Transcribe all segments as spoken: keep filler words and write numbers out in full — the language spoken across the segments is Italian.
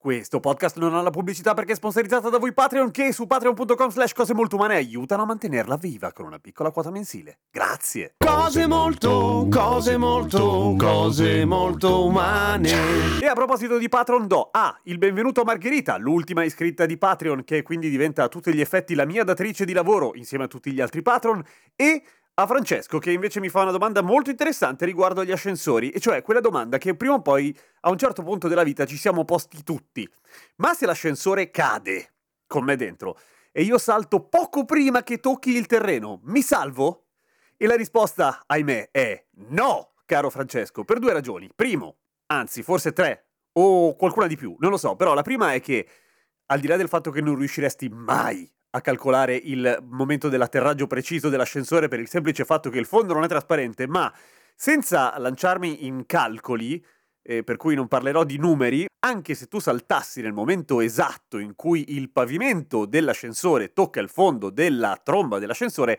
Questo podcast non ha la pubblicità perché è sponsorizzata da voi Patreon, che su patreon.com slash cose molto umane aiutano a mantenerla viva con una piccola quota mensile. Grazie! Cose molto, cose molto, cose molto umane. E a proposito di Patreon do A. il benvenuto a Margherita, l'ultima iscritta di Patreon, che quindi diventa a tutti gli effetti la mia datrice di lavoro insieme a tutti gli altri Patreon, e a Francesco, che invece mi fa una domanda molto interessante riguardo agli ascensori, e cioè quella domanda che prima o poi, a un certo punto della vita, ci siamo posti tutti. Ma se l'ascensore cade con me dentro e io salto poco prima che tocchi il terreno, mi salvo? E la risposta, ahimè, è no, caro Francesco, per due ragioni. Primo, anzi forse tre, o qualcuna di più, non lo so, però la prima è che, al di là del fatto che non riusciresti mai a calcolare il momento dell'atterraggio preciso dell'ascensore per il semplice fatto che il fondo non è trasparente, ma senza lanciarmi in calcoli, eh, per cui non parlerò di numeri, anche se tu saltassi nel momento esatto in cui il pavimento dell'ascensore tocca il fondo della tromba dell'ascensore,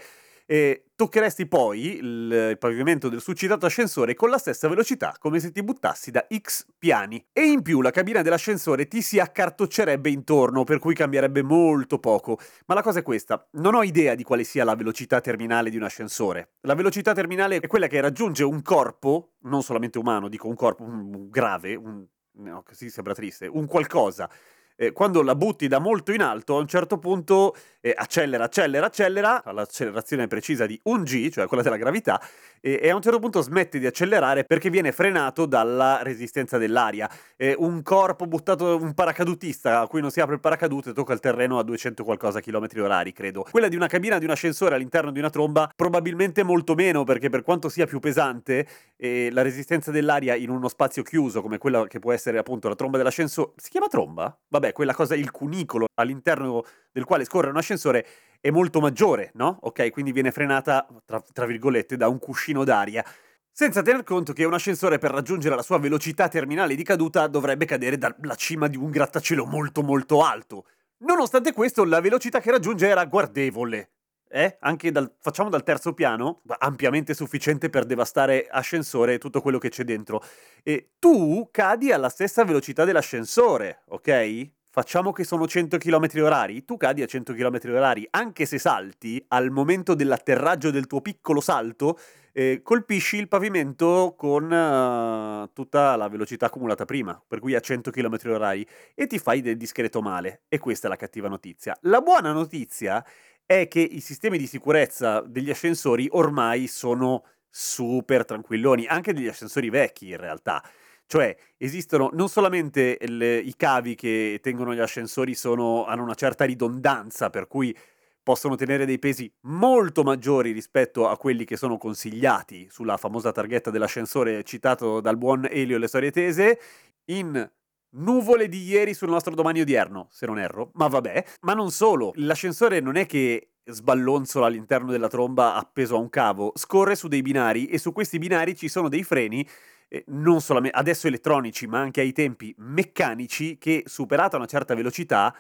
eh, toccheresti poi il, il pavimento del succitato ascensore con la stessa velocità, come se ti buttassi da X piani. E in più la cabina dell'ascensore ti si accartoccerebbe intorno, per cui cambierebbe molto poco. Ma la cosa è questa: non ho idea di quale sia la velocità terminale di un ascensore. La velocità terminale è quella che raggiunge un corpo, non solamente umano, dico un corpo un grave, un, no, così sembra triste, un qualcosa. Eh, quando la butti da molto in alto, a un certo punto eh, accelera, accelera, accelera, all'accelerazione precisa di un G, cioè quella della gravità, eh, e a un certo punto smette di accelerare perché viene frenato dalla resistenza dell'aria. Eh, un corpo buttato, un paracadutista a cui non si apre il paracadute, tocca il terreno a duecento qualcosa chilometri orari, credo. Quella di una cabina di un ascensore all'interno di una tromba probabilmente molto meno, perché per quanto sia più pesante, eh, la resistenza dell'aria in uno spazio chiuso, come quella che può essere appunto la tromba dell'ascensore, si chiama tromba? Vabbè, quella cosa, il cunicolo all'interno del quale scorre un ascensore, è molto maggiore, no? Ok, quindi viene frenata, tra, tra virgolette, da un cuscino d'aria, senza tener conto che un ascensore, per raggiungere la sua velocità terminale di caduta, dovrebbe cadere dalla cima di un grattacielo molto molto alto. Nonostante questo, la velocità che raggiunge era guardevole. Eh? Anche dal, facciamo dal terzo piano, ampiamente sufficiente per devastare ascensore e tutto quello che c'è dentro. E tu cadi alla stessa velocità dell'ascensore, ok? Facciamo che sono cento chilometri orari, tu cadi a cento chilometri orari, anche se salti, al momento dell'atterraggio del tuo piccolo salto, eh, colpisci il pavimento con uh, tutta la velocità accumulata prima, per cui a cento chilometri orari, e ti fai del discreto male. E questa è la cattiva notizia. La buona notizia è che i sistemi di sicurezza degli ascensori ormai sono super tranquilloni, anche degli ascensori vecchi in realtà. Cioè, esistono non solamente le, i cavi che tengono gli ascensori sono, hanno una certa ridondanza, per cui possono tenere dei pesi molto maggiori rispetto a quelli che sono consigliati sulla famosa targhetta dell'ascensore citato dal buon Elio e Le Storie Tese, in nuvole di ieri sul nostro domani odierno, se non erro, ma vabbè. Ma non solo, l'ascensore non è che sballonzola all'interno della tromba appeso a un cavo, scorre su dei binari, e su questi binari ci sono dei freni, Eh, non solamente adesso elettronici, ma anche ai tempi meccanici, che, superata una certa velocità,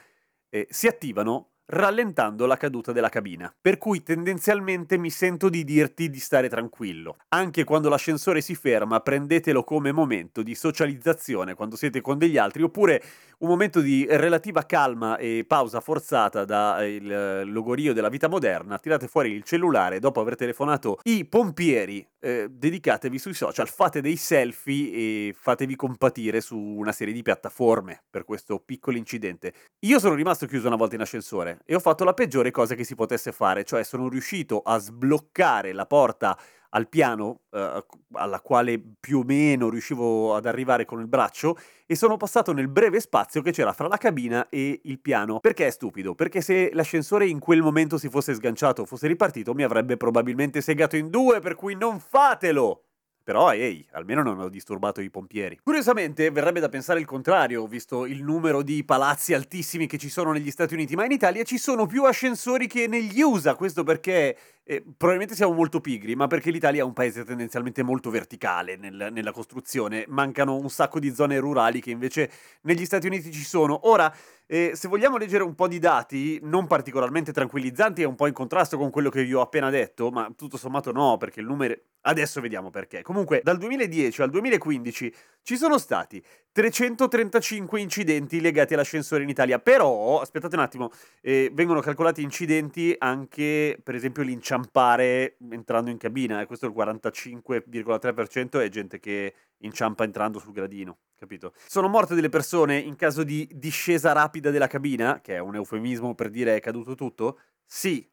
eh, si attivano rallentando la caduta della cabina. Per cui tendenzialmente mi sento di dirti di stare tranquillo. Anche quando l'ascensore si ferma, prendetelo come momento di socializzazione quando siete con degli altri, oppure un momento di relativa calma e pausa forzata dal logorio della vita moderna. Tirate fuori il cellulare, dopo aver telefonato i pompieri, eh, dedicatevi sui social, fate dei selfie e fatevi compatire su una serie di piattaforme per questo piccolo incidente. Io sono rimasto chiuso una volta in ascensore e ho fatto la peggiore cosa che si potesse fare, cioè sono riuscito a sbloccare la porta al piano, eh, alla quale più o meno riuscivo ad arrivare con il braccio, e sono passato nel breve spazio che c'era fra la cabina e il piano. Perché è stupido? Perché se l'ascensore in quel momento si fosse sganciato o fosse ripartito, mi avrebbe probabilmente segato in due, per cui non fatelo! però ehi, almeno non ho disturbato i pompieri. Curiosamente verrebbe da pensare il contrario, visto il numero di palazzi altissimi che ci sono negli Stati Uniti, ma in Italia ci sono più ascensori che negli U S A, questo perché eh, probabilmente siamo molto pigri, ma perché l'Italia è un paese tendenzialmente molto verticale nel, nella costruzione, mancano un sacco di zone rurali che invece negli Stati Uniti ci sono. Ora, eh, se vogliamo leggere un po' di dati, non particolarmente tranquillizzanti e un po' in contrasto con quello che vi ho appena detto, ma tutto sommato no, perché il numero... Adesso vediamo perché. Comunque, dal duemiladieci al duemilaquindici ci sono stati trecentotrentacinque incidenti legati all'ascensore in Italia, però, aspettate un attimo, eh, vengono calcolati incidenti anche, per esempio, l'inciampare entrando in cabina, e questo il quarantacinque virgola tre per cento è gente che inciampa entrando sul gradino, capito? Sono morte delle persone in caso di discesa rapida della cabina, che è un eufemismo per dire è caduto tutto? Sì,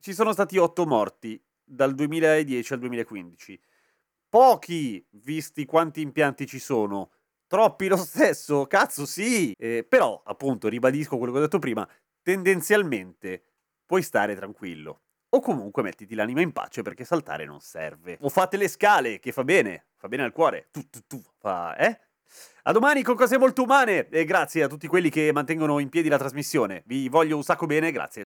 ci sono stati otto morti dal duemiladieci al duemilaquindici. Pochi, visti quanti impianti ci sono. Troppi lo stesso, cazzo sì! Eh, però, appunto, ribadisco quello che ho detto prima, tendenzialmente puoi stare tranquillo. O comunque mettiti l'anima in pace perché saltare non serve. O fate le scale, che fa bene, fa bene al cuore. Tu, tu, tu, fa, eh? A domani con cose molto umane! E grazie a tutti quelli che mantengono in piedi la trasmissione. Vi voglio un sacco bene, grazie.